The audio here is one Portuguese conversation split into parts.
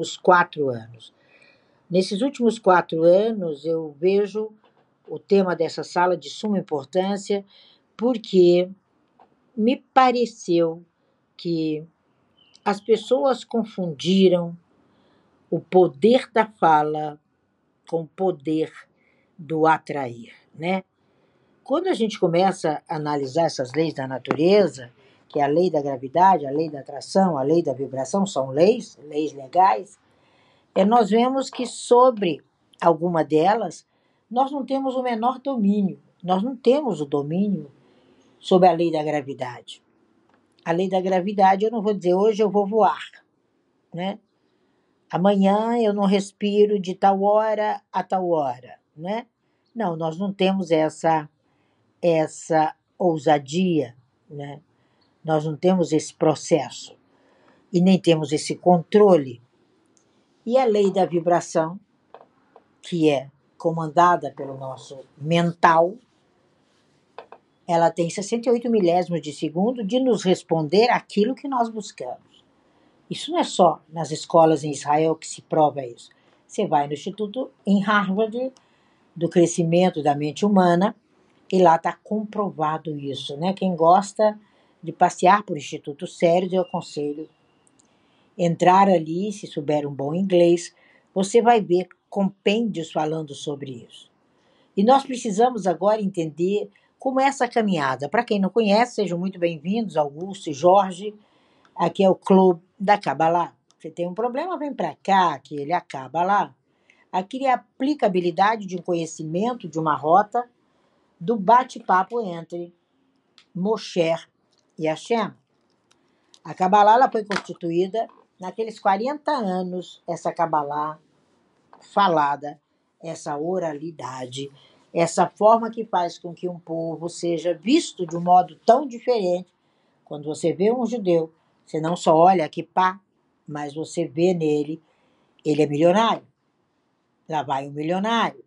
os 4 anos. Nesses últimos 4 anos, eu vejo o tema dessa sala de suma importância, porque me pareceu que as pessoas confundiram o poder da fala com o poder do atrair, né? Quando a gente começa a analisar essas leis da natureza, que é a lei da gravidade, a lei da atração, a lei da vibração, são leis legais, nós vemos que sobre alguma delas nós não temos o menor domínio, nós não temos o domínio sobre a lei da gravidade. A lei da gravidade, eu não vou dizer hoje eu vou voar, né? Amanhã eu não respiro de tal hora a tal hora, né? Não, nós não temos essa ousadia, né? Nós não temos esse processo e nem temos esse controle. E a lei da vibração, que é comandada pelo nosso mental, ela tem 68 milésimos de segundo de nos responder aquilo que nós buscamos. Isso não é só nas escolas em Israel que se prova isso. Você vai no Instituto em Harvard do Crescimento da Mente Humana e lá está comprovado isso, né? Quem gosta de passear por institutos sérios, eu aconselho entrar ali, se souber um bom inglês, você vai ver compêndios falando sobre isso. E nós precisamos agora entender como é essa caminhada. Para quem não conhece, sejam muito bem-vindos, Augusto e Jorge. Aqui é o Clube da Kabbalah. Você tem um problema, vem para cá, que ele acaba lá. Aqui é a aplicabilidade de um conhecimento, de uma rota, do bate-papo entre Moshe e Hashem. A Kabbalah ela foi constituída naqueles 40 anos, essa Kabbalah falada, essa oralidade, essa forma que faz com que um povo seja visto de um modo tão diferente. Quando você vê um judeu, você não só olha que pá, mas você vê nele, ele é milionário. Lá vai um milionário.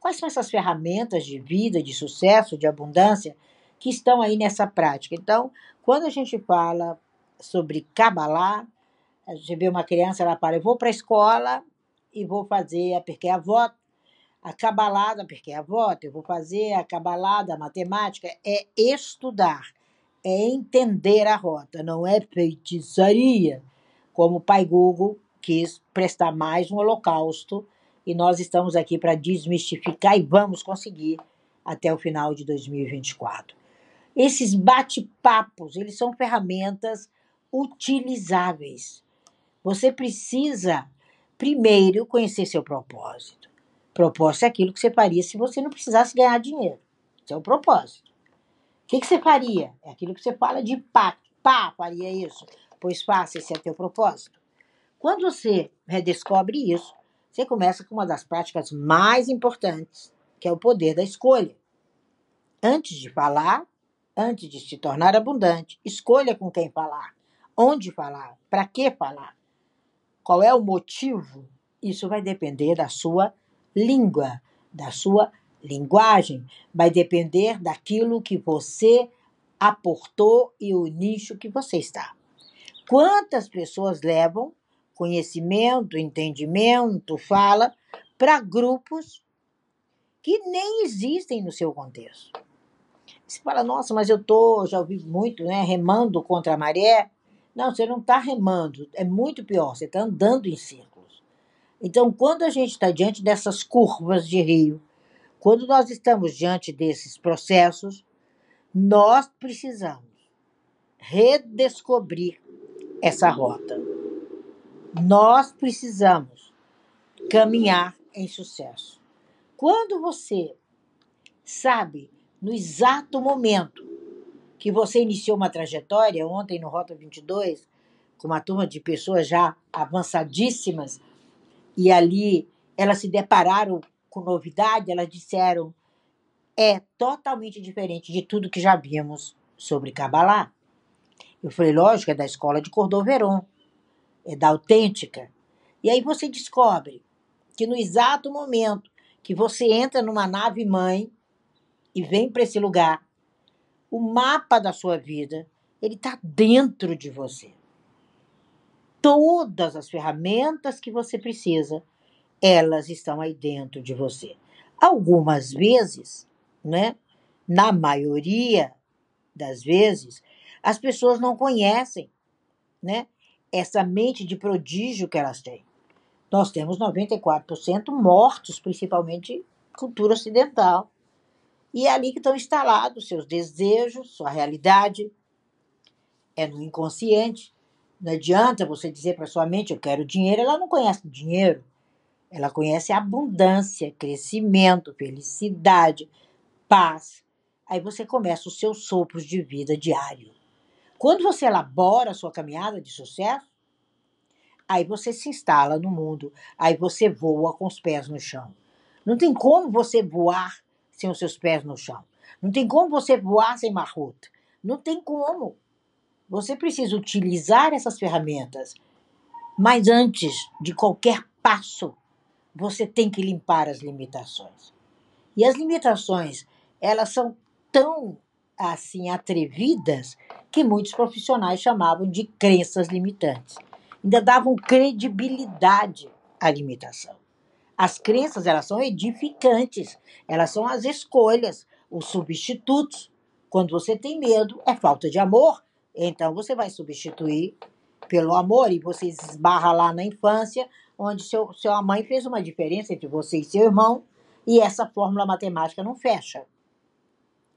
Quais são essas ferramentas de vida, de sucesso, de abundância que estão aí nessa prática? Então, quando a gente fala sobre Kabbalah, a gente vê uma criança, ela fala, eu vou para a escola e vou fazer a Pirkei Avot, a Kabbalah da Pirkei Avot, eu vou fazer a Kabbalah da matemática, é estudar, é entender a rota, não é feitiçaria, como o pai Google quis prestar mais um holocausto, e nós estamos aqui para desmistificar e vamos conseguir até o final de 2024. Esses bate-papos, eles são ferramentas utilizáveis. Você precisa, primeiro, conhecer seu propósito. Propósito é aquilo que você faria se você não precisasse ganhar dinheiro. Esse é o propósito. O que você faria? É aquilo que você fala de impacto. Pá, faria isso. Pois faça, esse é o teu propósito. Quando você redescobre isso, você começa com uma das práticas mais importantes, que é o poder da escolha. Antes de falar, antes de se tornar abundante, escolha com quem falar, onde falar, para que falar, qual é o motivo. Isso vai depender da sua língua, da sua linguagem, vai depender daquilo que você aportou e o nicho que você está. Quantas pessoas levam conhecimento, entendimento, fala para grupos que nem existem no seu contexto. Você fala, nossa, mas já ouvi muito, né, remando contra a maré. Não, você não está remando, é muito pior, você está andando em círculos. Então, quando a gente está diante dessas curvas de rio, quando nós estamos diante desses processos, nós precisamos redescobrir essa rota. Nós precisamos caminhar em sucesso. Quando você sabe, no exato momento que você iniciou uma trajetória, ontem no Rota 22, com uma turma de pessoas já avançadíssimas, e ali elas se depararam com novidade, elas disseram, é totalmente diferente de tudo que já vimos sobre Kabbalah. Eu falei, lógico, é da escola de Cordovero, é da autêntica. E aí você descobre que no exato momento que você entra numa nave mãe e vem para esse lugar, o mapa da sua vida, ele está dentro de você. todas as ferramentas que você precisa, elas estão aí dentro de você. Algumas vezes, né, na maioria das vezes, as pessoas não conhecem, né, essa mente de prodígio que elas têm. Nós temos 94% mortos, principalmente em cultura ocidental. E é ali que estão instalados seus desejos, sua realidade. É no inconsciente. Não adianta você dizer para sua mente, eu quero dinheiro. Ela não conhece dinheiro. Ela conhece abundância, crescimento, felicidade, paz. Aí você começa os seus sopros de vida diário. Quando você elabora a sua caminhada de sucesso, aí você se instala no mundo. Aí você voa com os pés no chão. Não tem como você voar sem os seus pés no chão. Não tem como você voar sem Mahut. Não tem como. Você precisa utilizar essas ferramentas. Mas antes de qualquer passo, você tem que limpar as limitações. E as limitações, elas são tão assim atrevidas que muitos profissionais chamavam de crenças limitantes. Ainda davam credibilidade à limitação. As crenças, elas são edificantes. Elas são as escolhas, os substitutos. Quando você tem medo, é falta de amor. Então, você vai substituir pelo amor e você esbarra lá na infância, onde sua mãe fez uma diferença entre você e seu irmão e essa fórmula matemática não fecha.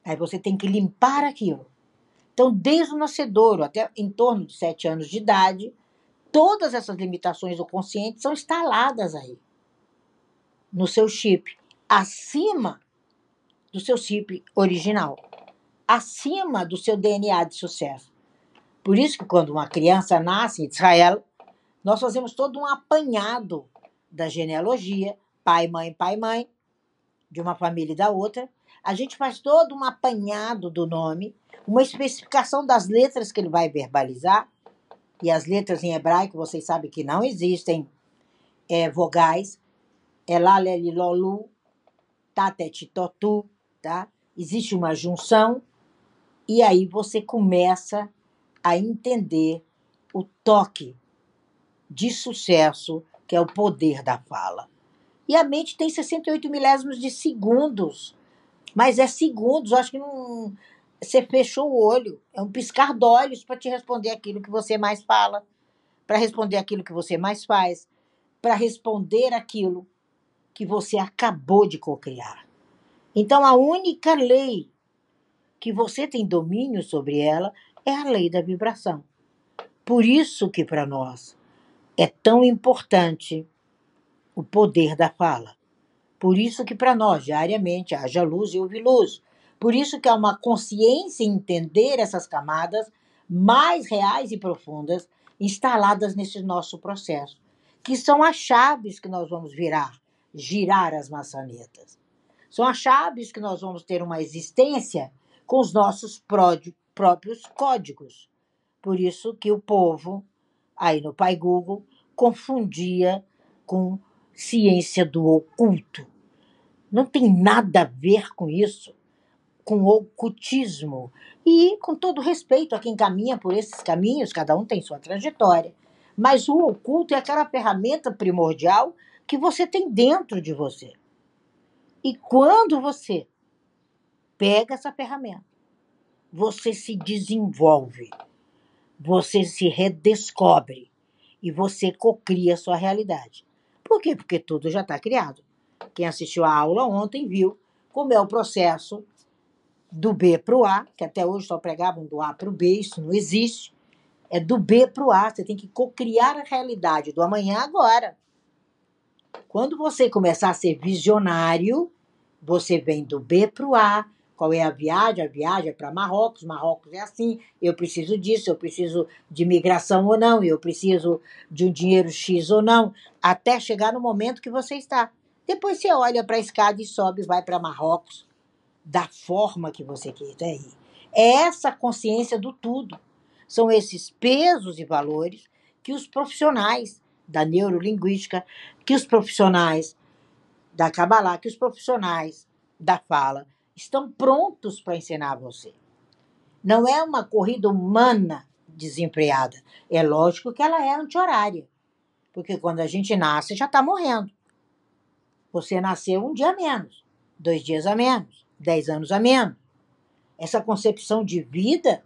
Aí você tem que limpar aquilo. Então, desde o nascedouro até em torno de 7 anos de idade, todas essas limitações do consciente são instaladas aí, no seu chip, acima do seu chip original, acima do seu DNA de sucesso. Por isso que quando uma criança nasce em Israel, nós fazemos todo um apanhado da genealogia, pai, mãe, de uma família e da outra. A gente faz todo um apanhado do nome, uma especificação das letras que ele vai verbalizar, e as letras em hebraico, vocês sabem que não existem vogais, elalelilolu, tatetitotu, tá? Existe uma junção, e aí você começa a entender o toque de sucesso, que é o poder da fala. E a mente tem 68 milésimos de segundos, mas é segundos, acho que não, você fechou o olho, é um piscar de olhos para te responder aquilo que você mais fala, para responder aquilo que você mais faz, para responder aquilo que você acabou de cocriar. Então, a única lei que você tem domínio sobre ela é a lei da vibração. Por isso que para nós é tão importante o poder da fala. Por isso que para nós, diariamente, haja luz e ouve luz. Por isso que há uma consciência em entender essas camadas mais reais e profundas instaladas nesse nosso processo, que são as chaves que nós vamos girar as maçanetas. São as chaves que nós vamos ter uma existência com os nossos próprios códigos. Por isso que o povo, aí no Pai Google, confundia com ciência do oculto. Não tem nada a ver com isso, com ocultismo. E com todo respeito a quem caminha por esses caminhos, cada um tem sua trajetória. Mas o oculto é aquela ferramenta primordial que você tem dentro de você. E quando você pega essa ferramenta, você se desenvolve, você se redescobre e você cocria a sua realidade. Por quê? Porque tudo já está criado. Quem assistiu a aula ontem viu como é o processo do B para o A, que até hoje só pregavam do A para o B, isso não existe. É do B para o A, você tem que cocriar a realidade do amanhã agora. Quando você começar a ser visionário, você vem do B para o A. Qual é a viagem? A viagem é para Marrocos. Marrocos é assim, eu preciso disso, eu preciso de migração ou não, eu preciso de um dinheiro X ou não, até chegar no momento que você está. Depois você olha para a escada e sobe, vai para Marrocos da forma que você quiser ir. É essa consciência do tudo. São esses pesos e valores que os profissionais da neurolinguística, que os profissionais da Kabbalah, que os profissionais da fala estão prontos para ensinar você. Não é uma corrida humana desempregada. É lógico que ela é anti-horária, porque quando a gente nasce já está morrendo. Você nasceu um dia a menos, 2 dias a menos, 10 anos a menos. Essa concepção de vida,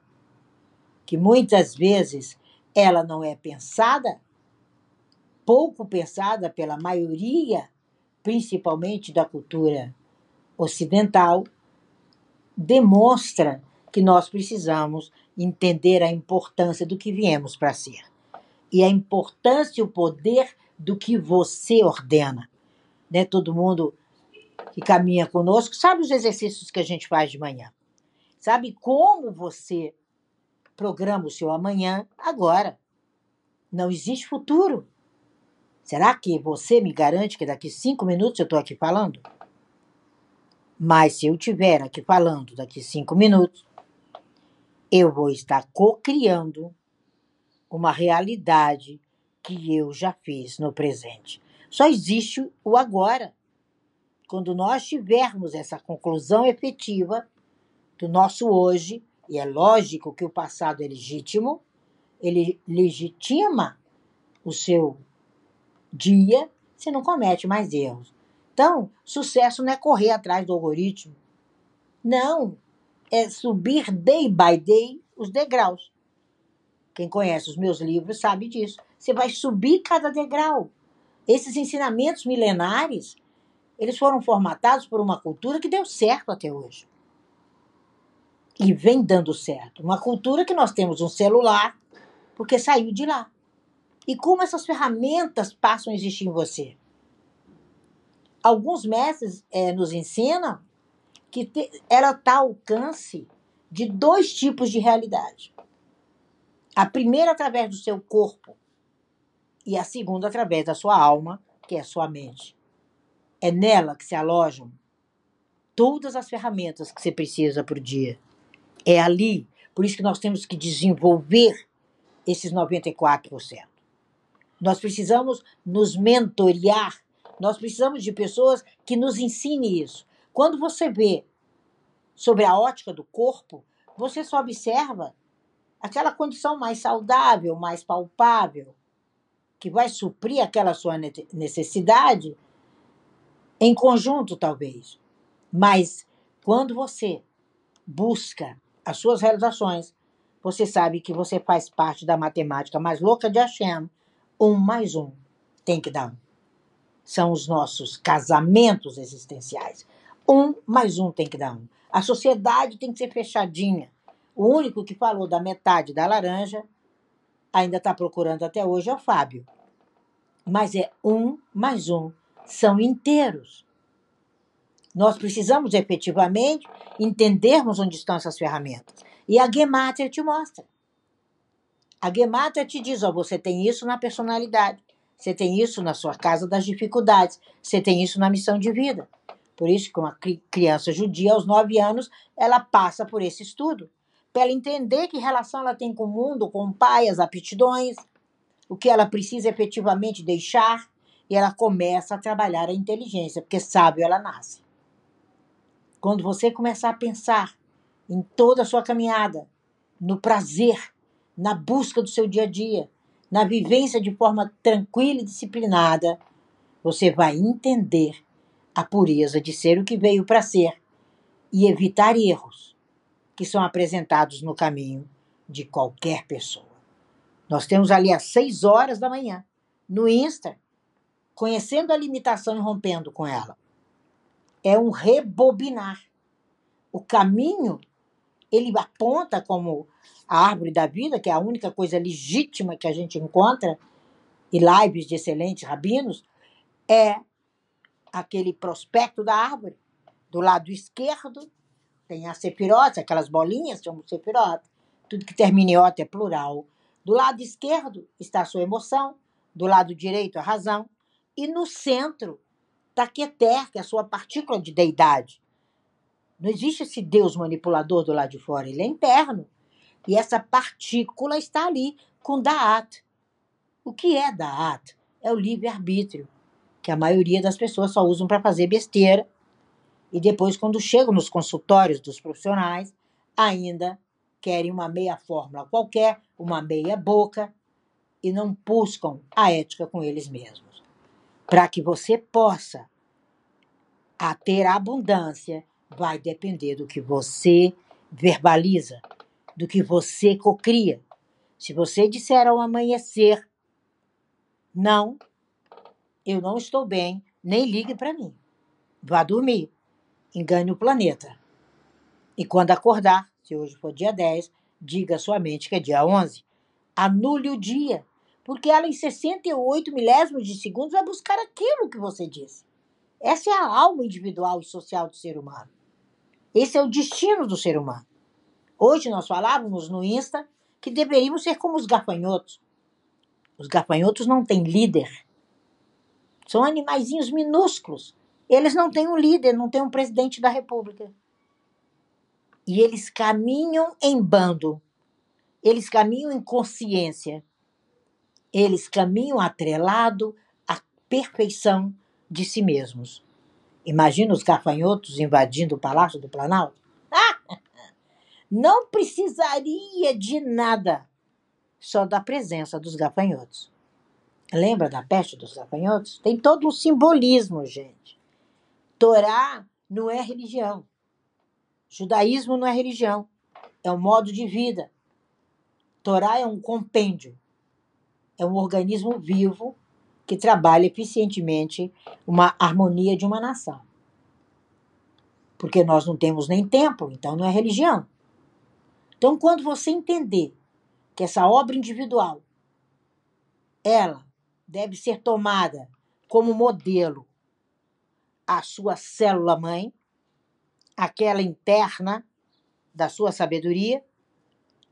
que muitas vezes ela não é pensada, pouco pensada pela maioria, principalmente da cultura ocidental, demonstra que nós precisamos entender a importância do que viemos para ser. E a importância e o poder do que você ordena. Né? Todo mundo que caminha conosco sabe os exercícios que a gente faz de manhã. Sabe como você programa o seu amanhã agora. Não existe futuro. Será que você me garante que daqui 5 minutos eu estou aqui falando? Mas se eu estiver aqui falando daqui 5 minutos, eu vou estar cocriando uma realidade que eu já fiz no presente. Só existe o agora. Quando nós tivermos essa conclusão efetiva do nosso hoje, e é lógico que o passado é legítimo, ele legitima o seu dia, você não comete mais erros. Então, sucesso não é correr atrás do algoritmo. Não, é subir day by day os degraus. Quem conhece os meus livros sabe disso. Você vai subir cada degrau. Esses ensinamentos milenares, eles foram formatados por uma cultura que deu certo até hoje. E vem dando certo. Uma cultura que nós temos um celular porque saiu de lá. E como essas ferramentas passam a existir em você? Alguns mestres nos ensinam que ela está ao alcance de 2 tipos de realidade. A primeira através do seu corpo e a segunda através da sua alma, que é a sua mente. É nela que se alojam todas as ferramentas que você precisa para o dia. É ali, por isso que nós temos que desenvolver esses 94%. Nós precisamos nos mentorear, nós precisamos de pessoas que nos ensinem isso. Quando você vê sobre a ótica do corpo, você só observa aquela condição mais saudável, mais palpável, que vai suprir aquela sua necessidade, em conjunto talvez. Mas quando você busca as suas realizações, você sabe que você faz parte da matemática mais louca de Hashem. 1 mais 1 tem que dar 1. São os nossos casamentos existenciais. 1 mais 1 tem que dar 1. A sociedade tem que ser fechadinha. O único que falou da metade da laranja, ainda está procurando até hoje, é o Fábio. Mas é 1 mais 1, são inteiros. Nós precisamos efetivamente entendermos onde estão essas ferramentas. E a gematria te mostra. A gematria te diz, ó, você tem isso na personalidade, você tem isso na sua casa das dificuldades, você tem isso na missão de vida. Por isso que uma criança judia, aos 9 anos, ela passa por esse estudo, para ela entender que relação ela tem com o mundo, com o pai, as aptidões, o que ela precisa efetivamente deixar, e ela começa a trabalhar a inteligência, porque sábio ela nasce. Quando você começar a pensar em toda a sua caminhada, no prazer, na busca do seu dia a dia, na vivência de forma tranquila e disciplinada, você vai entender a pureza de ser o que veio para ser e evitar erros que são apresentados no caminho de qualquer pessoa. Nós temos ali às 6 horas da manhã, no Insta, conhecendo a limitação e rompendo com ela. É um rebobinar. O caminho, ele aponta como a árvore da vida, que é a única coisa legítima que a gente encontra, e lives de excelentes rabinos, é aquele prospecto da árvore. Do lado esquerdo tem a sefirot, aquelas bolinhas, chamam sefirot, tudo que termina em ot é plural. Do lado esquerdo está a sua emoção, do lado direito a razão, e no centro está Keter, que é a sua partícula de deidade. Não existe esse Deus manipulador do lado de fora, ele é interno. E essa partícula está ali com Daat. O que é Daat? É o livre-arbítrio, que a maioria das pessoas só usam para fazer besteira. E depois, quando chegam nos consultórios dos profissionais, ainda querem uma meia fórmula qualquer, uma meia boca, e não buscam a ética com eles mesmos. Para que você possa ter a abundância, vai depender do que você verbaliza, do que você cocria. Se você disser ao amanhecer, não, eu não estou bem, nem ligue para mim. Vá dormir, engane o planeta. E quando acordar, se hoje for dia 10, diga à sua mente que é dia 11. Anule o dia, porque ela em 68 milésimos de segundos vai buscar aquilo que você disse. Essa é a alma individual e social do ser humano. Esse é o destino do ser humano. Hoje nós falávamos no Insta que deveríamos ser como os gafanhotos. Os gafanhotos não têm líder. São animaizinhos minúsculos. Eles não têm um líder, não têm um presidente da república. E eles caminham em bando. Eles caminham em consciência. Eles caminham atrelado à perfeição de si mesmos. Imagina os gafanhotos invadindo o Palácio do Planalto. Não precisaria de nada, só da presença dos gafanhotos. Lembra da peste dos gafanhotos? Tem todo um simbolismo, gente. Torá não é religião. Judaísmo não é religião. É um modo de vida. Torá é um compêndio. É um organismo vivo que trabalha eficientemente uma harmonia de uma nação. Porque nós não temos nem templo, então não é religião. Então, quando você entender que essa obra individual, ela deve ser tomada como modelo a sua célula-mãe, aquela interna da sua sabedoria.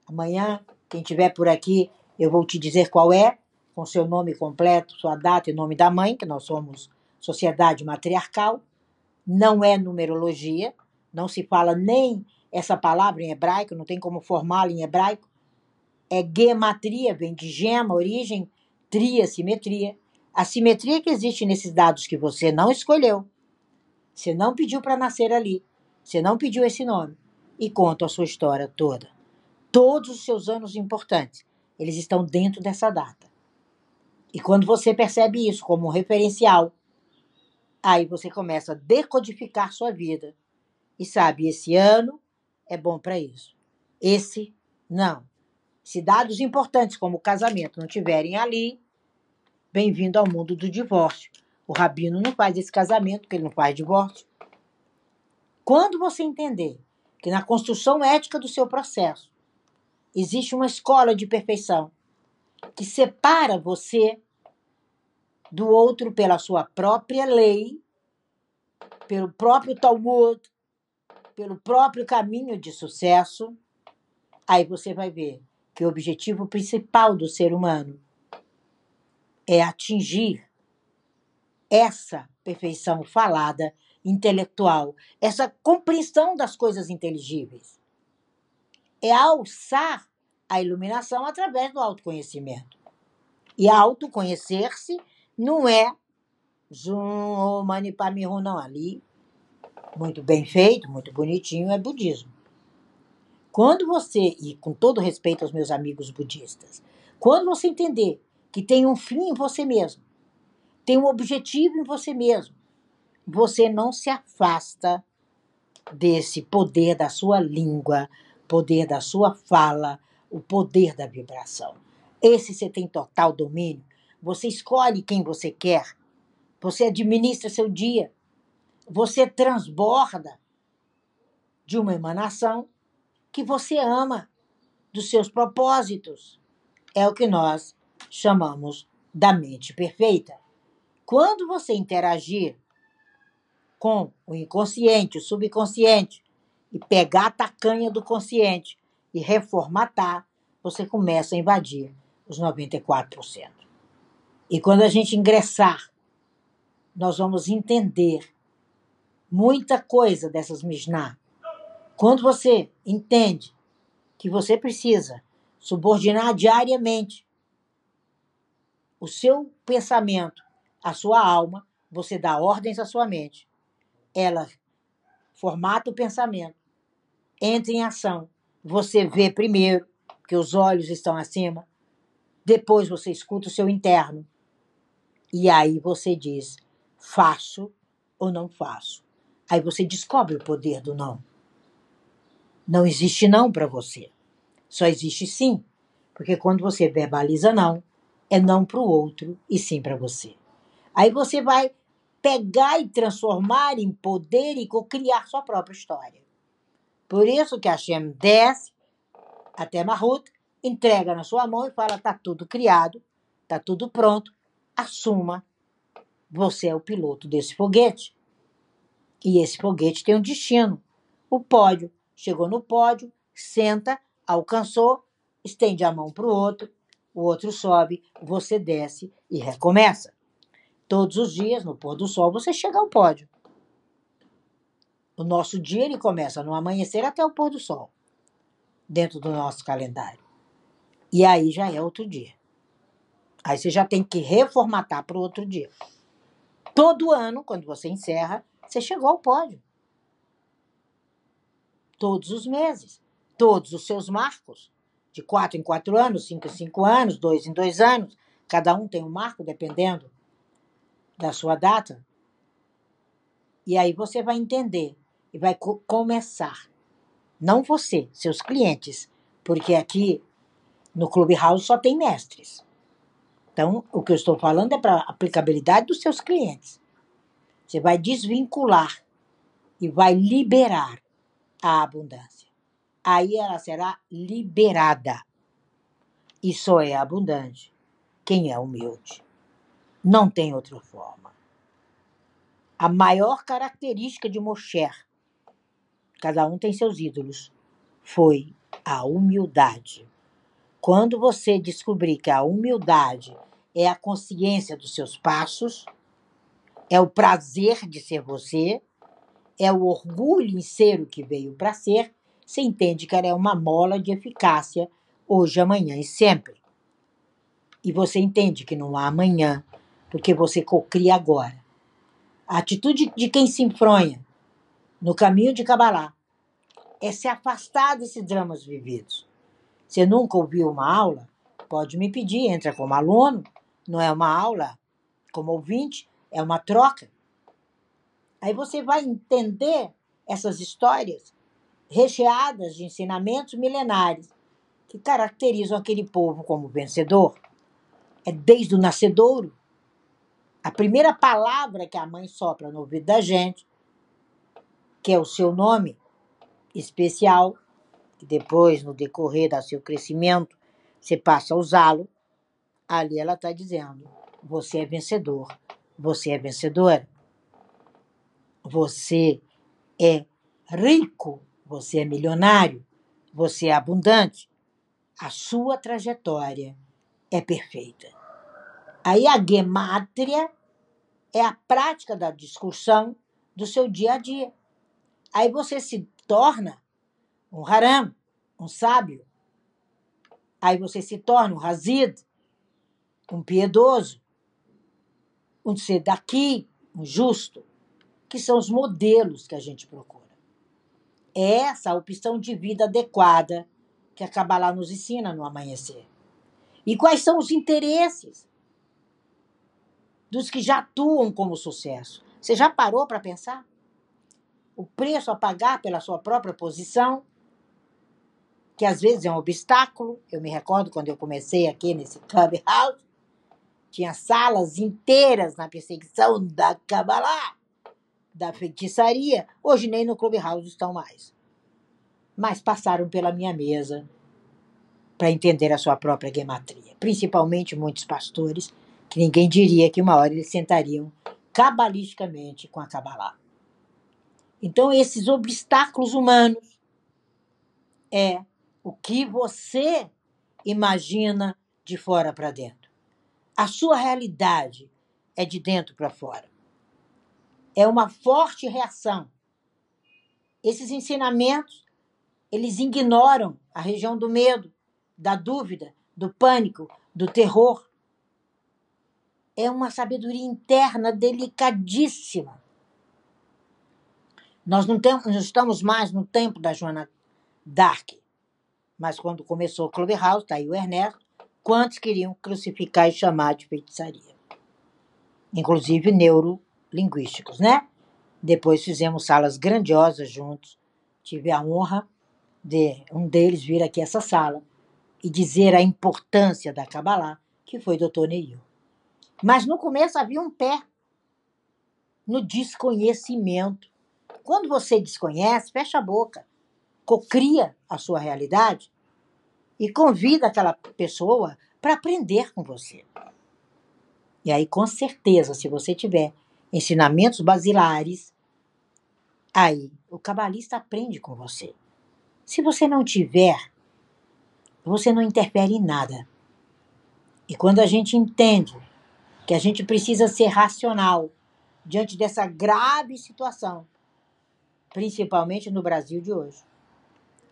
Amanhã, quem estiver por aqui, eu vou te dizer qual é, com seu nome completo, sua data e nome da mãe, que nós somos sociedade matriarcal. Não é numerologia, não se fala nem essa palavra em hebraico, não tem como formá-la em hebraico. É gematria, vem de gema, origem, tria, simetria. A simetria que existe nesses dados que você não escolheu. Você não pediu para nascer ali. Você não pediu esse nome. E conta a sua história toda. Todos os seus anos importantes, eles estão dentro dessa data. E quando você percebe isso como um referencial, aí você começa a decodificar sua vida. E sabe, esse ano é bom para isso. Esse, não. Se dados importantes como o casamento não tiverem ali, bem-vindo ao mundo do divórcio. O rabino não faz esse casamento, porque ele não faz divórcio. Quando você entender que na construção ética do seu processo existe uma escola de perfeição que separa você do outro pela sua própria lei, pelo próprio Talmud, pelo próprio caminho de sucesso, aí você vai ver que o objetivo principal do ser humano é atingir essa perfeição falada, intelectual, essa compreensão das coisas inteligíveis. É alçar a iluminação através do autoconhecimento. E autoconhecer-se não é zoom, manipamirun, não. Ali, muito bem feito, muito bonitinho, é budismo. Quando você, e com todo respeito aos meus amigos budistas, quando você entender que tem um fim em você mesmo, tem um objetivo em você mesmo, você não se afasta desse poder da sua língua, poder da sua fala, o poder da vibração. Esse você tem total domínio. Você escolhe quem você quer. Você administra seu dia. Você transborda de uma emanação que você ama, dos seus propósitos. É o que nós chamamos da mente perfeita. Quando você interagir com o inconsciente, o subconsciente, e pegar a tacanha do consciente e reformatar, você começa a invadir os 94%. E quando a gente ingressar, nós vamos entender muita coisa dessas Mishná. Quando você entende que você precisa subordinar diariamente o seu pensamento, a sua alma, você dá ordens à sua mente. Ela formata o pensamento, entra em ação, você vê primeiro, porque os olhos estão acima, depois você escuta o seu interno, e aí você diz, faço ou não faço. Aí você descobre o poder do não. Não existe não para você, só existe sim, porque quando você verbaliza não, é não para o outro e sim para você. Aí você vai pegar e transformar em poder e criar sua própria história. Por isso que Hashem desce até Mahut, entrega na sua mão e fala, está tudo criado, está tudo pronto, assuma, você é o piloto desse foguete. E esse foguete tem um destino, o pódio. Chegou no pódio, senta, alcançou, estende a mão para o outro sobe, você desce e recomeça. Todos os dias, no pôr do sol, você chega ao pódio. O nosso dia ele começa no amanhecer até o pôr do sol, dentro do nosso calendário. E aí já é outro dia. Aí você já tem que reformatar para o outro dia. Todo ano, quando você encerra, você chegou ao pódio. Todos os meses, todos os seus marcos, de 4 em 4 anos, 5 em 5 anos, 2 em 2 anos, cada tem um marco dependendo da sua data. E aí você vai entender e vai começar, não você, seus clientes, porque aqui no Clubhouse só tem mestres. Então, o que eu estou falando é para a aplicabilidade dos seus clientes. Você vai desvincular e vai liberar a abundância. Aí ela será liberada. E só é abundante quem é humilde. Não tem outra forma. A maior característica de Moshe, cada tem seus ídolos, foi a humildade. Quando você descobrir que a humildade é a consciência dos seus passos, é o prazer de ser você, é o orgulho em ser o que veio para ser, você entende que ela é uma mola de eficácia hoje, amanhã e sempre. E você entende que não há amanhã, porque você cocria agora. A atitude de quem se enfronha no caminho de Kabbalah é se afastar desses dramas vividos. Você nunca ouviu uma aula? Pode me pedir, entra como aluno, não é uma aula como ouvinte, é uma troca. Aí você vai entender essas histórias recheadas de ensinamentos milenares que caracterizam aquele povo como vencedor. É desde o nascedouro. A primeira palavra que a mãe sopra no ouvido da gente, que é o seu nome especial, que depois, no decorrer do seu crescimento, você passa a usá-lo, ali ela está dizendo, você é vencedor, você é vencedora. Você é rico, você é milionário, você é abundante. A sua trajetória é perfeita. Aí a gematria é a prática da discussão do seu dia a dia. Aí você se torna um haram, um sábio. Aí você se torna um hazid, um piedoso, um tzedaki, um justo. Que são os modelos que a gente procura. É essa a opção de vida adequada que a Kabbalah nos ensina no amanhecer. E quais são os interesses dos que já atuam como sucesso? Você já parou para pensar? O preço a pagar pela sua própria posição, que às vezes é um obstáculo. Eu me recordo quando eu comecei aqui nesse Clubhouse, tinha salas inteiras na perseguição da Kabbalah, da feitiçaria, hoje nem no Clubhouse estão mais. Mas passaram pela minha mesa para entender a sua própria gematria. Principalmente muitos pastores, que ninguém diria que uma hora eles sentariam cabalisticamente com a Kabbalah. Então esses obstáculos humanos é o que você imagina de fora para dentro. A sua realidade é de dentro para fora. É uma forte reação. Esses ensinamentos, eles ignoram a região do medo, da dúvida, do pânico, do terror. É uma sabedoria interna delicadíssima. Nós não estamos mais no tempo da Joana D'Arc, Mas quando começou o Clubhouse, está aí o Ernesto, quantos queriam crucificar e chamar de feitiçaria? Inclusive neurolinguísticos, né? Depois fizemos salas grandiosas juntos. Tive a honra de um deles vir aqui a essa sala e dizer a importância da Kabbalah, que foi Dr. Neil. Mas no começo havia um pé no desconhecimento. Quando você desconhece, fecha a boca, cocria a sua realidade e convida aquela pessoa para aprender com você. E aí, com certeza, se você tiver ensinamentos basilares, aí o cabalista aprende com você. Se você não tiver, você não interfere em nada. E quando a gente entende que a gente precisa ser racional diante dessa grave situação, principalmente no Brasil de hoje,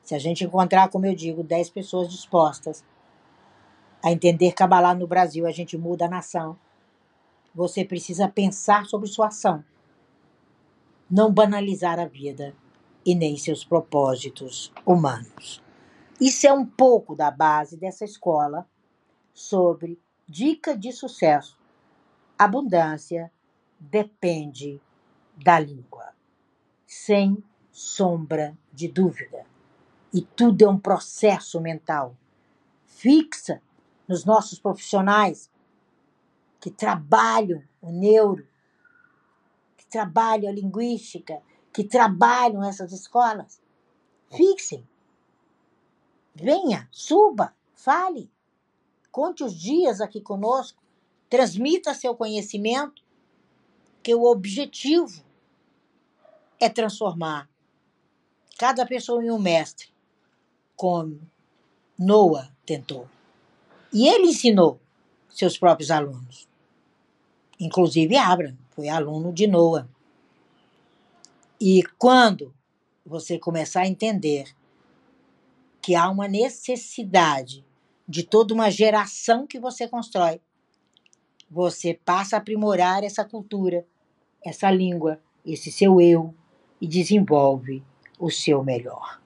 se a gente encontrar, como eu digo, 10 pessoas dispostas a entender Kabbalah no Brasil, a gente muda a nação. Você precisa pensar sobre sua ação, não banalizar a vida e nem seus propósitos humanos. Isso é um pouco da base dessa escola sobre dica de sucesso. Abundância depende da língua, sem sombra de dúvida. E tudo é um processo mental. Fixa nos nossos profissionais que trabalham o neuro, que trabalham a linguística, que trabalham essas escolas. Fixem. Venha, suba, fale. Conte os dias aqui conosco. Transmita seu conhecimento, que o objetivo é transformar cada pessoa em um mestre, como Noah tentou. E ele ensinou seus próprios alunos. Inclusive Abraham foi aluno de Noah. E quando você começar a entender que há uma necessidade de toda uma geração que você constrói, você passa a aprimorar essa cultura, essa língua, esse seu eu e desenvolve o seu melhor.